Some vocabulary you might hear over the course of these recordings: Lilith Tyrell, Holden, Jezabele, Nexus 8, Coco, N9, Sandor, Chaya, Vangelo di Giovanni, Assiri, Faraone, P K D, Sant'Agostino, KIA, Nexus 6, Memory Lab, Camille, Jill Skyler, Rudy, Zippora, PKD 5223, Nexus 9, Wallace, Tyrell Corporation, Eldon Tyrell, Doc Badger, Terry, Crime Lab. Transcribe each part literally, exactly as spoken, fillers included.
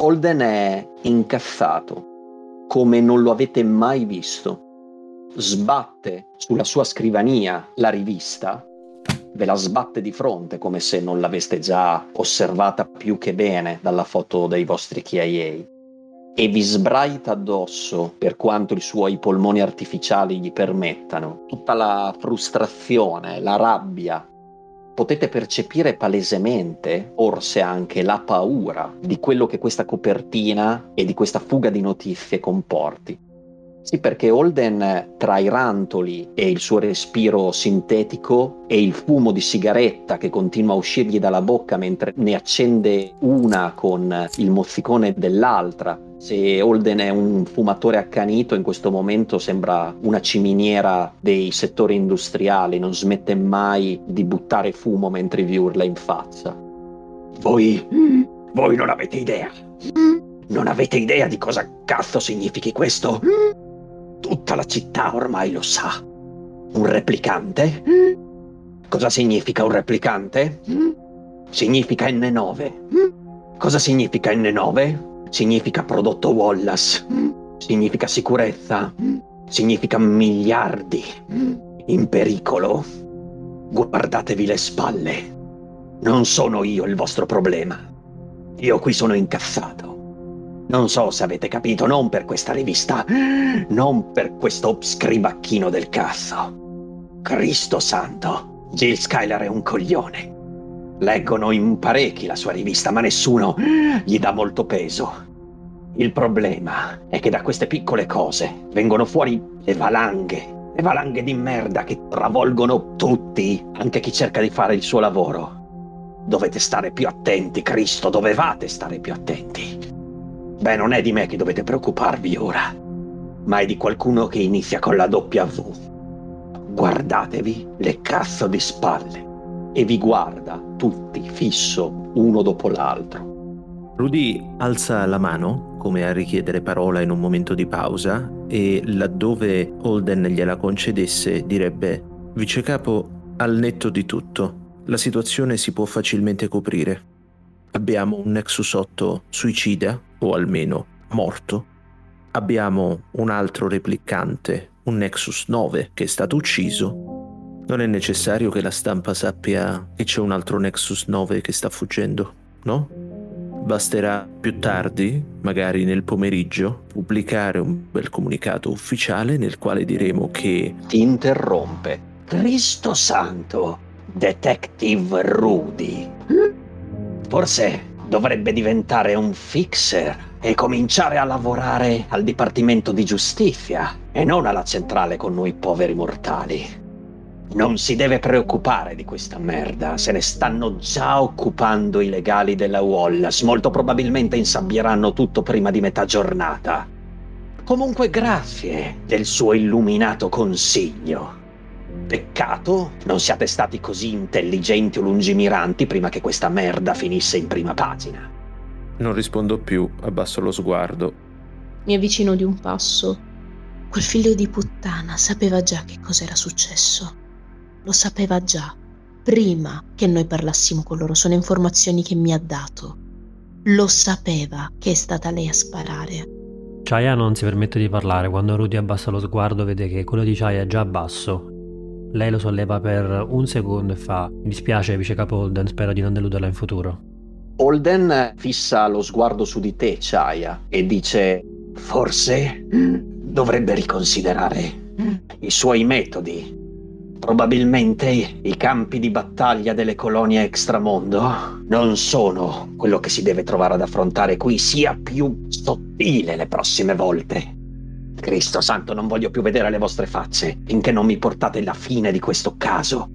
Holden è incazzato come non lo avete mai visto. Sbatte sulla sua scrivania la rivista, ve la sbatte di fronte come se non l'aveste già osservata più che bene dalla foto dei vostri K I A e vi sbraita addosso, per quanto i suoi polmoni artificiali gli permettano, tutta la frustrazione, la rabbia. Potete percepire palesemente, forse anche la paura, di quello che questa copertina e di questa fuga di notizie comporti. Sì, perché Holden, tra i rantoli e il suo respiro sintetico e il fumo di sigaretta che continua a uscirgli dalla bocca mentre ne accende una con il mozzicone dell'altra, se Holden è un fumatore accanito, in questo momento sembra una ciminiera dei settori industriali, non smette mai di buttare fumo mentre vi urla in faccia. Voi, mm. voi non avete idea. Mm. Non avete idea di cosa cazzo significhi questo? Mm. Tutta la città ormai lo sa. Un replicante? Mm. Cosa significa un replicante? Mm. Significa N nove. Mm. Cosa significa N nove? Significa prodotto Wallace. Mm. Significa sicurezza. Mm. Significa miliardi. Mm. In pericolo. Guardatevi le spalle. Non sono io il vostro problema. Io qui sono incazzato. Non so se avete capito, non per questa rivista, non per questo scribacchino del cazzo. Cristo santo, Jill Skyler è un coglione. Leggono in parecchi la sua rivista, ma nessuno gli dà molto peso. Il problema è che da queste piccole cose vengono fuori le valanghe, le valanghe di merda che travolgono tutti, anche chi cerca di fare il suo lavoro. Dovete stare più attenti, Cristo, dovevate stare più attenti. Beh, non è di me che dovete preoccuparvi ora, ma è di qualcuno che inizia con la doppia V. Guardatevi le cazzo di spalle. E vi guarda tutti fisso uno dopo l'altro. Rudy alza la mano, come a richiedere parola in un momento di pausa, e laddove Holden gliela concedesse direbbe: vicecapo, al netto di tutto, la situazione si può facilmente coprire. Abbiamo un Nexus otto suicida, o almeno morto. Abbiamo un altro replicante, un Nexus nove, che è stato ucciso. Non è necessario che la stampa sappia che c'è un altro Nexus nove che sta fuggendo, no? Basterà più tardi, magari nel pomeriggio, pubblicare un bel comunicato ufficiale nel quale diremo che... Ti interrompe. Cristo santo, Detective Rudy. Forse dovrebbe diventare un fixer e cominciare a lavorare al Dipartimento di Giustizia e non alla centrale con noi poveri mortali. Non si deve preoccupare di questa merda, se ne stanno già occupando i legali della Wallace, molto probabilmente insabbieranno tutto prima di metà giornata. Comunque grazie del suo illuminato consiglio. Peccato non siate stati così intelligenti o lungimiranti prima che questa merda finisse in prima pagina. Non rispondo più, abbasso lo sguardo. Mi avvicino di un passo. Quel figlio di puttana sapeva già che cos'era successo. Lo sapeva già, prima che noi parlassimo con loro, sono informazioni che mi ha dato. Lo sapeva che è stata lei a sparare. Chaya non si permette di parlare, quando Rudy abbassa lo sguardo vede che quello di Chaya è già basso. Lei lo solleva per un secondo e fa: mi dispiace vicecapo Holden, spero di non deluderla in futuro. Holden fissa lo sguardo su di te, Chaya, e dice: forse dovrebbe riconsiderare i suoi metodi. Probabilmente i campi di battaglia delle colonie extramondo non sono quello che si deve trovare ad affrontare qui, sia più sottile le prossime volte. Cristo santo, non voglio più vedere le vostre facce finché non mi portate la fine di questo caso.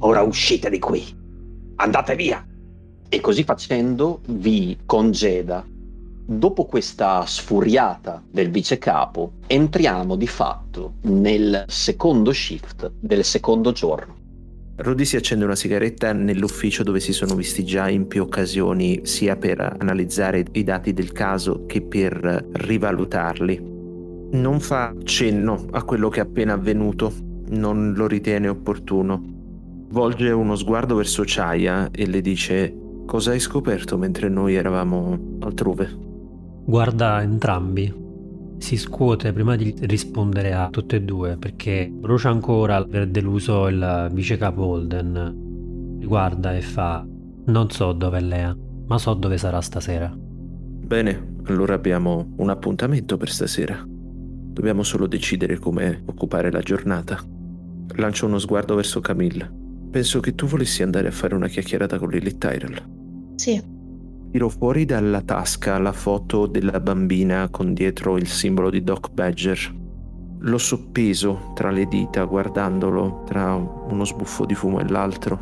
Ora uscite di qui. Andate via. E così facendo vi congeda. Dopo questa sfuriata del vicecapo, entriamo di fatto nel secondo shift del secondo giorno. Rudy si accende una sigaretta nell'ufficio dove si sono visti già in più occasioni, sia per analizzare i dati del caso che per rivalutarli. Non fa cenno a quello che è appena avvenuto, non lo ritiene opportuno. Volge uno sguardo verso Chaya e le dice: cosa hai scoperto mentre noi eravamo altrove? guarda entrambi. Si scuote prima di rispondere a tutte e due, perché brucia ancora per deluso il vice capo Holden. Li guarda e fa: non so dove è Lea, ma so dove sarà stasera. Bene, allora abbiamo un appuntamento per stasera. Dobbiamo solo decidere come occupare la giornata. Lancio uno sguardo verso Camille. Penso che tu volessi andare a fare una chiacchierata con Lilith Tyrell. Sì. Tiro fuori dalla tasca la foto della bambina con dietro il simbolo di Doc Badger. L'ho soppeso tra le dita guardandolo tra uno sbuffo di fumo e l'altro.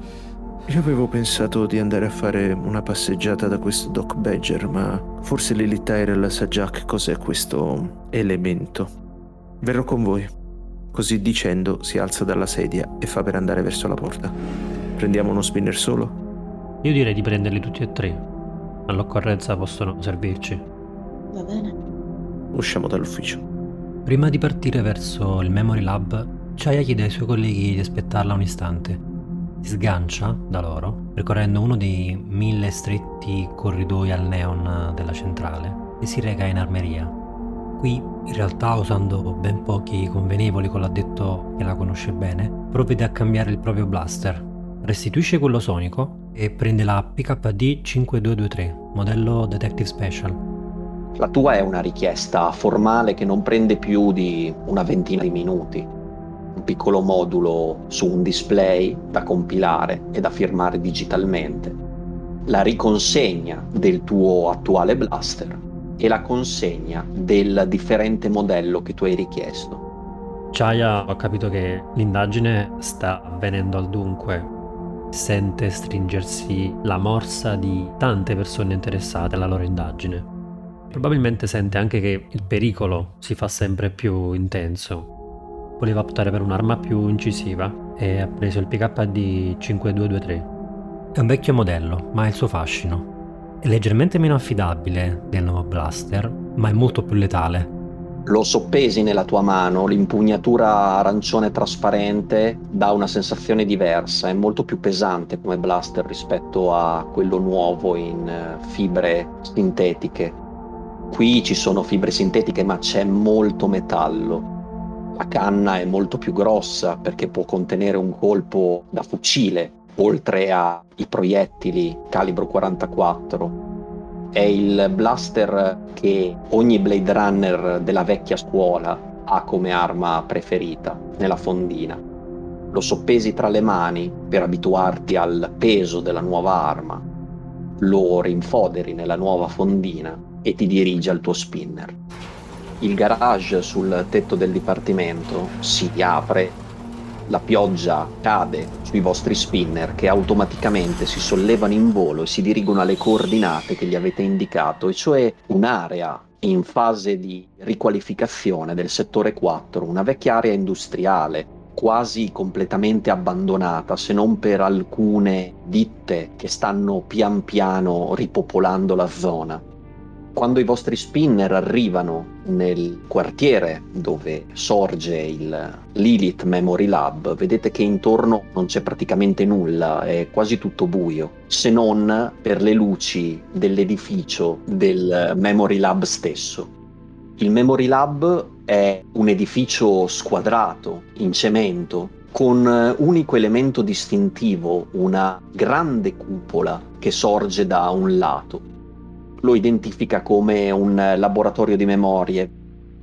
Io avevo pensato di andare a fare una passeggiata da questo Doc Badger, ma forse Lilith Tyrell sa già che cos'è questo elemento. Verrò con voi. Così dicendo si alza dalla sedia e fa per andare verso la porta. Prendiamo uno spinner solo? Io direi di prenderli tutti e tre. All'occorrenza possono servirci. Va bene. Usciamo dall'ufficio. Prima di partire verso il Memory Lab, Chaya chiede ai suoi colleghi di aspettarla un istante. Si sgancia da loro, percorrendo uno dei mille stretti corridoi al neon della centrale, e si reca in armeria. Qui, in realtà, usando ben pochi convenevoli con l'addetto che la conosce bene, provvede a cambiare il proprio blaster. Restituisce quello sonico e prende la P K D cinque due due tre, modello Detective Special. La tua è una richiesta formale che non prende più di una ventina di minuti. Un piccolo modulo su un display da compilare e da firmare digitalmente. La riconsegna del tuo attuale blaster e la consegna del differente modello che tu hai richiesto. Chaya ha capito che l'indagine sta avvenendo al dunque. Sente stringersi la morsa di tante persone interessate alla loro indagine. Probabilmente sente anche che il pericolo si fa sempre più intenso. Voleva optare per un'arma più incisiva e ha preso il P K D cinque due due tre. È un vecchio modello, ma ha il suo fascino. È leggermente meno affidabile del nuovo blaster, ma è molto più letale. Lo soppesi nella tua mano, l'impugnatura arancione trasparente dà una sensazione diversa, è molto più pesante come blaster rispetto a quello nuovo in fibre sintetiche. Qui ci sono fibre sintetiche ma c'è molto metallo. La canna è molto più grossa perché può contenere un colpo da fucile, oltre ai proiettili calibro quarantaquattro. È il blaster che ogni Blade Runner della vecchia scuola ha come arma preferita nella fondina. Lo soppesi tra le mani per abituarti al peso della nuova arma, lo rinfoderi nella nuova fondina e ti dirigi al tuo spinner. Il garage sul tetto del dipartimento si apre, la pioggia cade sui vostri spinner che automaticamente si sollevano in volo e si dirigono alle coordinate che gli avete indicato, e cioè un'area in fase di riqualificazione del settore quattro, una vecchia area industriale quasi completamente abbandonata se non per alcune ditte che stanno pian piano ripopolando la zona. Quando i vostri spinner arrivano nel quartiere dove sorge il Lilith Memory Lab, vedete che intorno non c'è praticamente nulla, è quasi tutto buio, se non per le luci dell'edificio del Memory Lab stesso. Il Memory Lab è un edificio squadrato in cemento, con unico elemento distintivo, una grande cupola che sorge da un lato. Lo identifica come un laboratorio di memorie.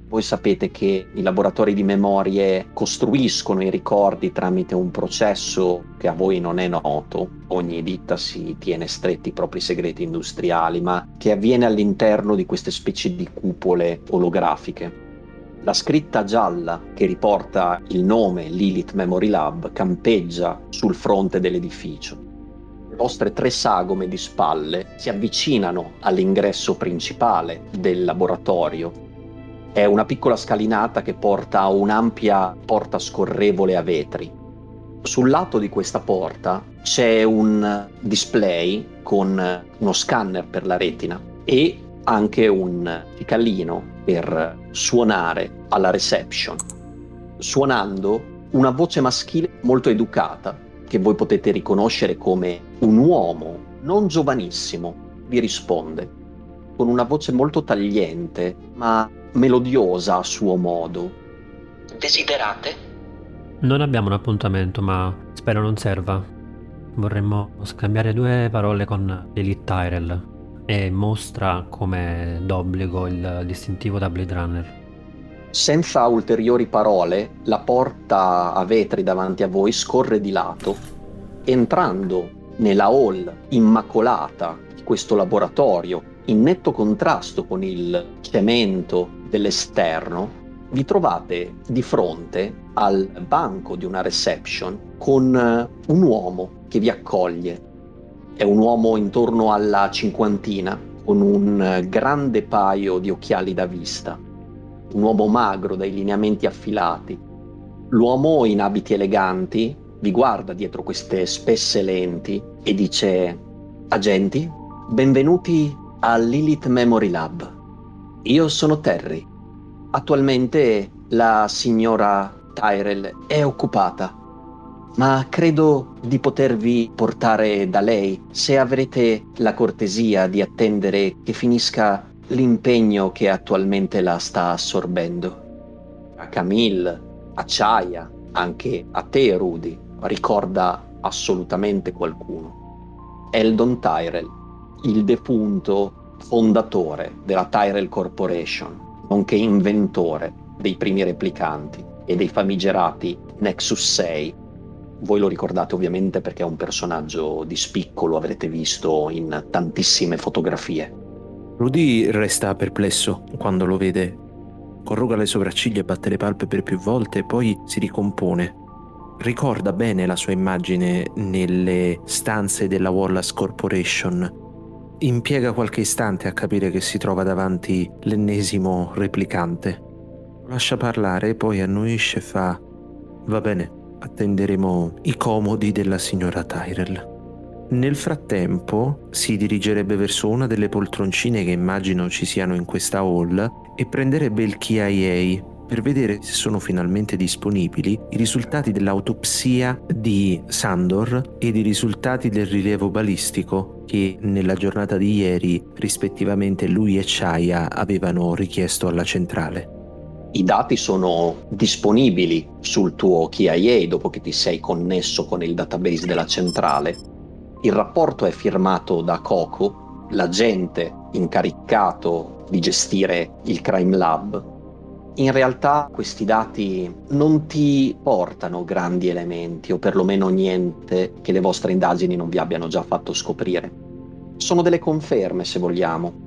Voi sapete che i laboratori di memorie costruiscono i ricordi tramite un processo che a voi non è noto. Ogni ditta si tiene stretti i propri segreti industriali, ma che avviene all'interno di queste specie di cupole olografiche. La scritta gialla che riporta il nome Lilith Memory Lab campeggia sul fronte dell'edificio. Le vostre tre sagome di spalle si avvicinano all'ingresso principale del laboratorio. È una piccola scalinata che porta a un'ampia porta scorrevole a vetri. Sul lato di questa porta c'è un display con uno scanner per la retina e anche un ficalino per suonare alla reception. Suonando, una voce maschile molto educata che voi potete riconoscere come un uomo non giovanissimo vi risponde. con una voce molto tagliente, ma melodiosa a suo modo. Desiderate? Non abbiamo un appuntamento, ma spero non serva. Vorremmo scambiare due parole con Lilith Tyrell, e mostra come d'obbligo il distintivo da Blade Runner. Senza ulteriori parole, la porta a vetri davanti a voi scorre di lato, entrando nella hall immacolata di questo laboratorio, in netto contrasto con il cemento dell'esterno. Vi trovate di fronte al banco di una reception con un uomo che vi accoglie. È un uomo intorno alla cinquantina, con un grande paio di occhiali da vista. Un uomo magro, dai lineamenti affilati. L'uomo in abiti eleganti vi guarda dietro queste spesse lenti e dice: agenti, benvenuti al Lilith Memory Lab. Io sono Terry. Attualmente la signora Tyrell è occupata, ma credo di potervi portare da lei se avrete la cortesia di attendere che finisca l'impegno che attualmente la sta assorbendo. A Camille, a Chaya, anche a te Rudy, ricorda assolutamente qualcuno. Eldon Tyrell, il defunto fondatore della Tyrell Corporation, nonché inventore dei primi replicanti e dei famigerati Nexus sei. Voi lo ricordate ovviamente perché è un personaggio di spicco, lo avrete visto in tantissime fotografie. Rudy resta perplesso quando lo vede. Corruga le sopracciglia e batte le palpebre più volte e poi si ricompone. Ricorda bene la sua immagine nelle stanze della Wallace Corporation. Impiega qualche istante a capire che si trova davanti l'ennesimo replicante. Lascia parlare, poi annuisce e fa: va bene, attenderemo i comodi della signora Tyrell. Nel frattempo si dirigerebbe verso una delle poltroncine che immagino ci siano in questa hall e prenderebbe il K I A per vedere se sono finalmente disponibili i risultati dell'autopsia di Sandor ed i risultati del rilievo balistico che nella giornata di ieri rispettivamente lui e Chaya avevano richiesto alla centrale. I dati sono disponibili sul tuo K I A dopo che ti sei connesso con il database della centrale. Il rapporto è firmato da Coco, l'agente incaricato di gestire il Crime Lab. In realtà questi dati non ti portano grandi elementi, o perlomeno niente che le vostre indagini non vi abbiano già fatto scoprire. Sono delle conferme, se vogliamo.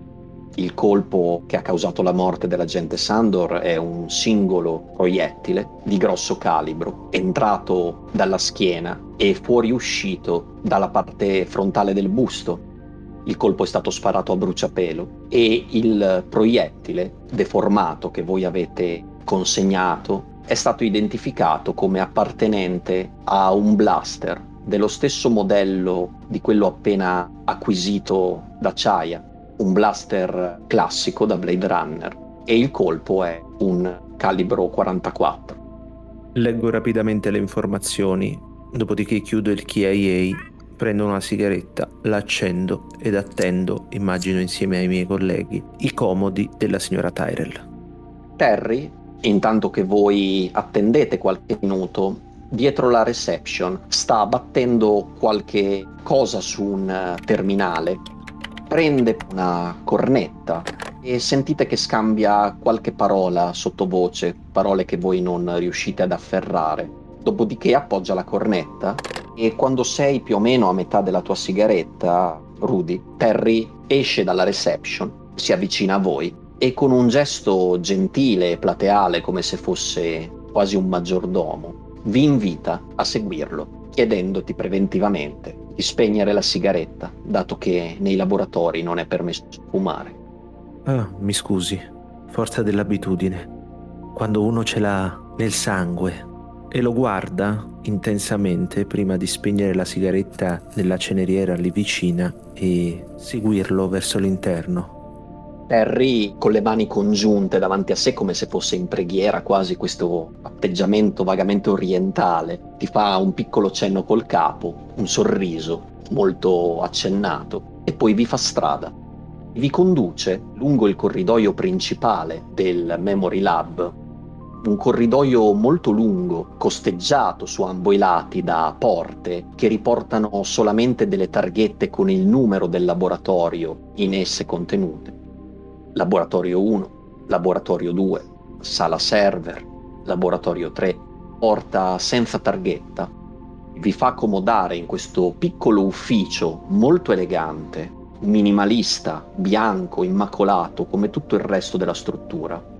Il colpo che ha causato la morte dell'agente Sandor è un singolo proiettile di grosso calibro, entrato dalla schiena e fuoriuscito dalla parte frontale del busto. Il colpo è stato sparato a bruciapelo e il proiettile deformato che voi avete consegnato è stato identificato come appartenente a un blaster dello stesso modello di quello appena acquisito da Chaya, un blaster classico da Blade Runner, e il colpo è un calibro quarantaquattro. Leggo rapidamente le informazioni, dopodiché chiudo il K I A. Prendo una sigaretta, la accendo ed attendo, immagino insieme ai miei colleghi, i comodi della signora Tyrell. Terry, intanto che voi attendete qualche minuto, dietro la reception sta battendo qualche cosa su un terminale, prende una cornetta e sentite che scambia qualche parola sottovoce, parole che voi non riuscite ad afferrare. Dopodiché appoggia la cornetta e quando sei più o meno a metà della tua sigaretta, Rudy, Terry esce dalla reception, si avvicina a voi e con un gesto gentile e plateale, come se fosse quasi un maggiordomo, vi invita a seguirlo, chiedendoti preventivamente di spegnere la sigaretta, dato che nei laboratori non è permesso fumare. Ah, mi scusi, forza dell'abitudine. Quando uno ce l'ha nel sangue... E lo guarda intensamente prima di spegnere la sigaretta nella ceneriera lì vicina e seguirlo verso l'interno. Terry, con le mani congiunte davanti a sé come se fosse in preghiera, quasi questo atteggiamento vagamente orientale, ti fa un piccolo cenno col capo, un sorriso molto accennato e poi vi fa strada. vi conduce lungo il corridoio principale del Memory Lab, un corridoio molto lungo, costeggiato su ambo i lati da porte che riportano solamente delle targhette con il numero del laboratorio in esse contenute. Laboratorio uno, laboratorio due, sala server, laboratorio tre, porta senza targhetta. Vi fa accomodare in questo piccolo ufficio molto elegante, minimalista, bianco, immacolato, come tutto il resto della struttura.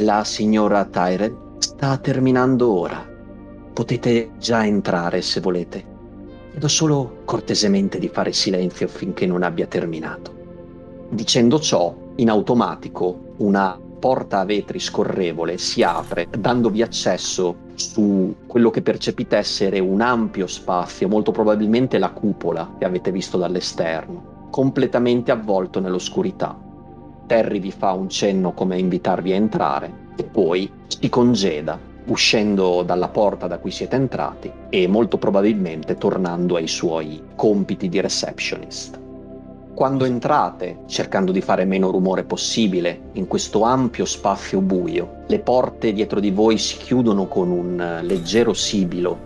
La signora Tyrell sta terminando ora. Potete già entrare se volete. Chiedo solo cortesemente di fare silenzio finché non abbia terminato. Dicendo ciò, in automatico una porta a vetri scorrevole si apre, dandovi accesso su quello che percepite essere un ampio spazio, molto probabilmente la cupola che avete visto dall'esterno, completamente avvolto nell'oscurità. Terry vi fa un cenno come a invitarvi a entrare e poi si congeda, uscendo dalla porta da cui siete entrati e molto probabilmente tornando ai suoi compiti di receptionist. Quando entrate, cercando di fare meno rumore possibile, in questo ampio spazio buio, le porte dietro di voi si chiudono con un leggero sibilo.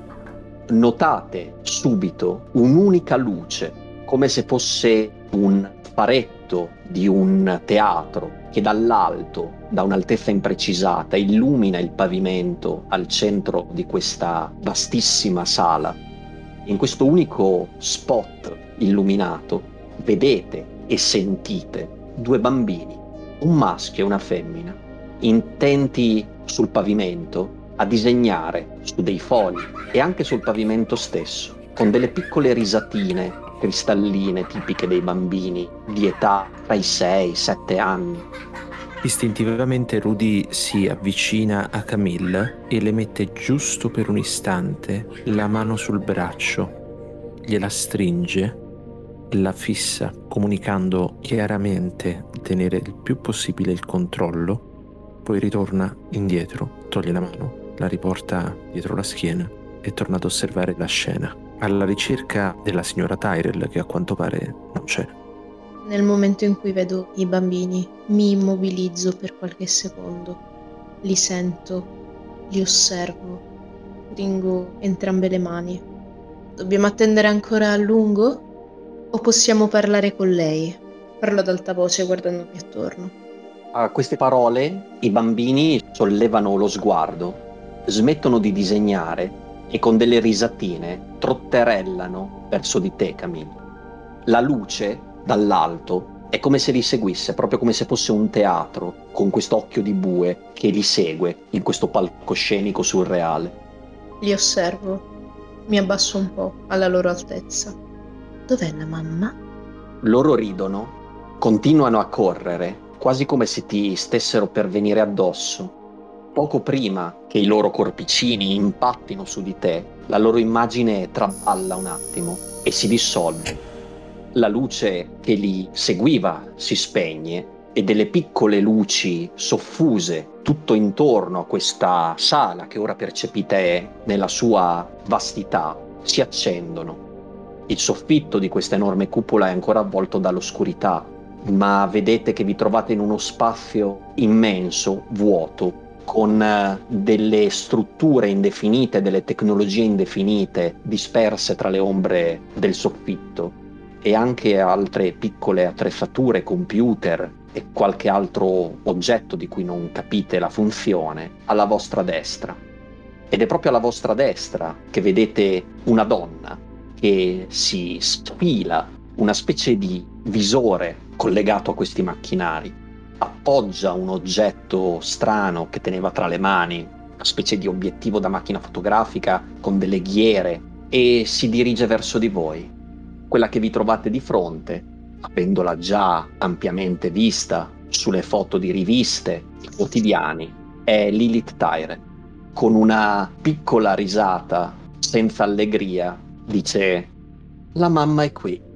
Notate subito un'unica luce, come se fosse un faretto di un teatro che dall'alto, da un'altezza imprecisata, illumina il pavimento al centro di questa vastissima sala. In questo unico spot illuminato vedete e sentite due bambini, un maschio e una femmina, intenti sul pavimento a disegnare su dei fogli e anche sul pavimento stesso, con delle piccole risatine cristalline tipiche dei bambini di età tra i sei sette anni. Istintivamente Rudy si avvicina a Camille e le mette giusto per un istante la mano sul braccio, gliela stringe, la fissa, comunicando chiaramente di tenere il più possibile il controllo, poi ritorna indietro, toglie la mano, la riporta dietro la schiena e torna ad osservare la scena, alla ricerca della signora Tyrell, che a quanto pare non c'è. Nel momento in cui vedo i bambini, mi immobilizzo per qualche secondo, li sento, li osservo, stringo entrambe le mani. Dobbiamo attendere ancora a lungo? O possiamo parlare con lei? Parlo ad alta voce guardandomi attorno. A queste parole i bambini sollevano lo sguardo, smettono di disegnare e con delle risatine trotterellano verso di te, Camille. La luce, dall'alto, è come se li seguisse, proprio come se fosse un teatro, con quest'occhio di bue che li segue in questo palcoscenico surreale. Li osservo, mi abbasso un po' alla loro altezza. Dov'è la mamma? Loro ridono, continuano a correre, quasi come se ti stessero per venire addosso. Poco prima che i loro corpicini impattino su di te, la loro immagine traballa un attimo e si dissolve. La luce che li seguiva si spegne e delle piccole luci soffuse tutto intorno a questa sala che ora percepite nella sua vastità si accendono. Il soffitto di questa enorme cupola è ancora avvolto dall'oscurità, ma vedete che vi trovate in uno spazio immenso, vuoto, con delle strutture indefinite, delle tecnologie indefinite, disperse tra le ombre del soffitto e anche altre piccole attrezzature, computer e qualche altro oggetto di cui non capite la funzione alla vostra destra. Ed è proprio alla vostra destra che vedete una donna che si sfila una specie di visore collegato a questi macchinari. Appoggia un oggetto strano che teneva tra le mani, una specie di obiettivo da macchina fotografica con delle ghiere, e si dirige verso di voi. Quella che vi trovate di fronte, avendola già ampiamente vista sulle foto di riviste e quotidiani, è Lilith Tyrell. Con una piccola risata, senza allegria, dice: "La mamma è qui."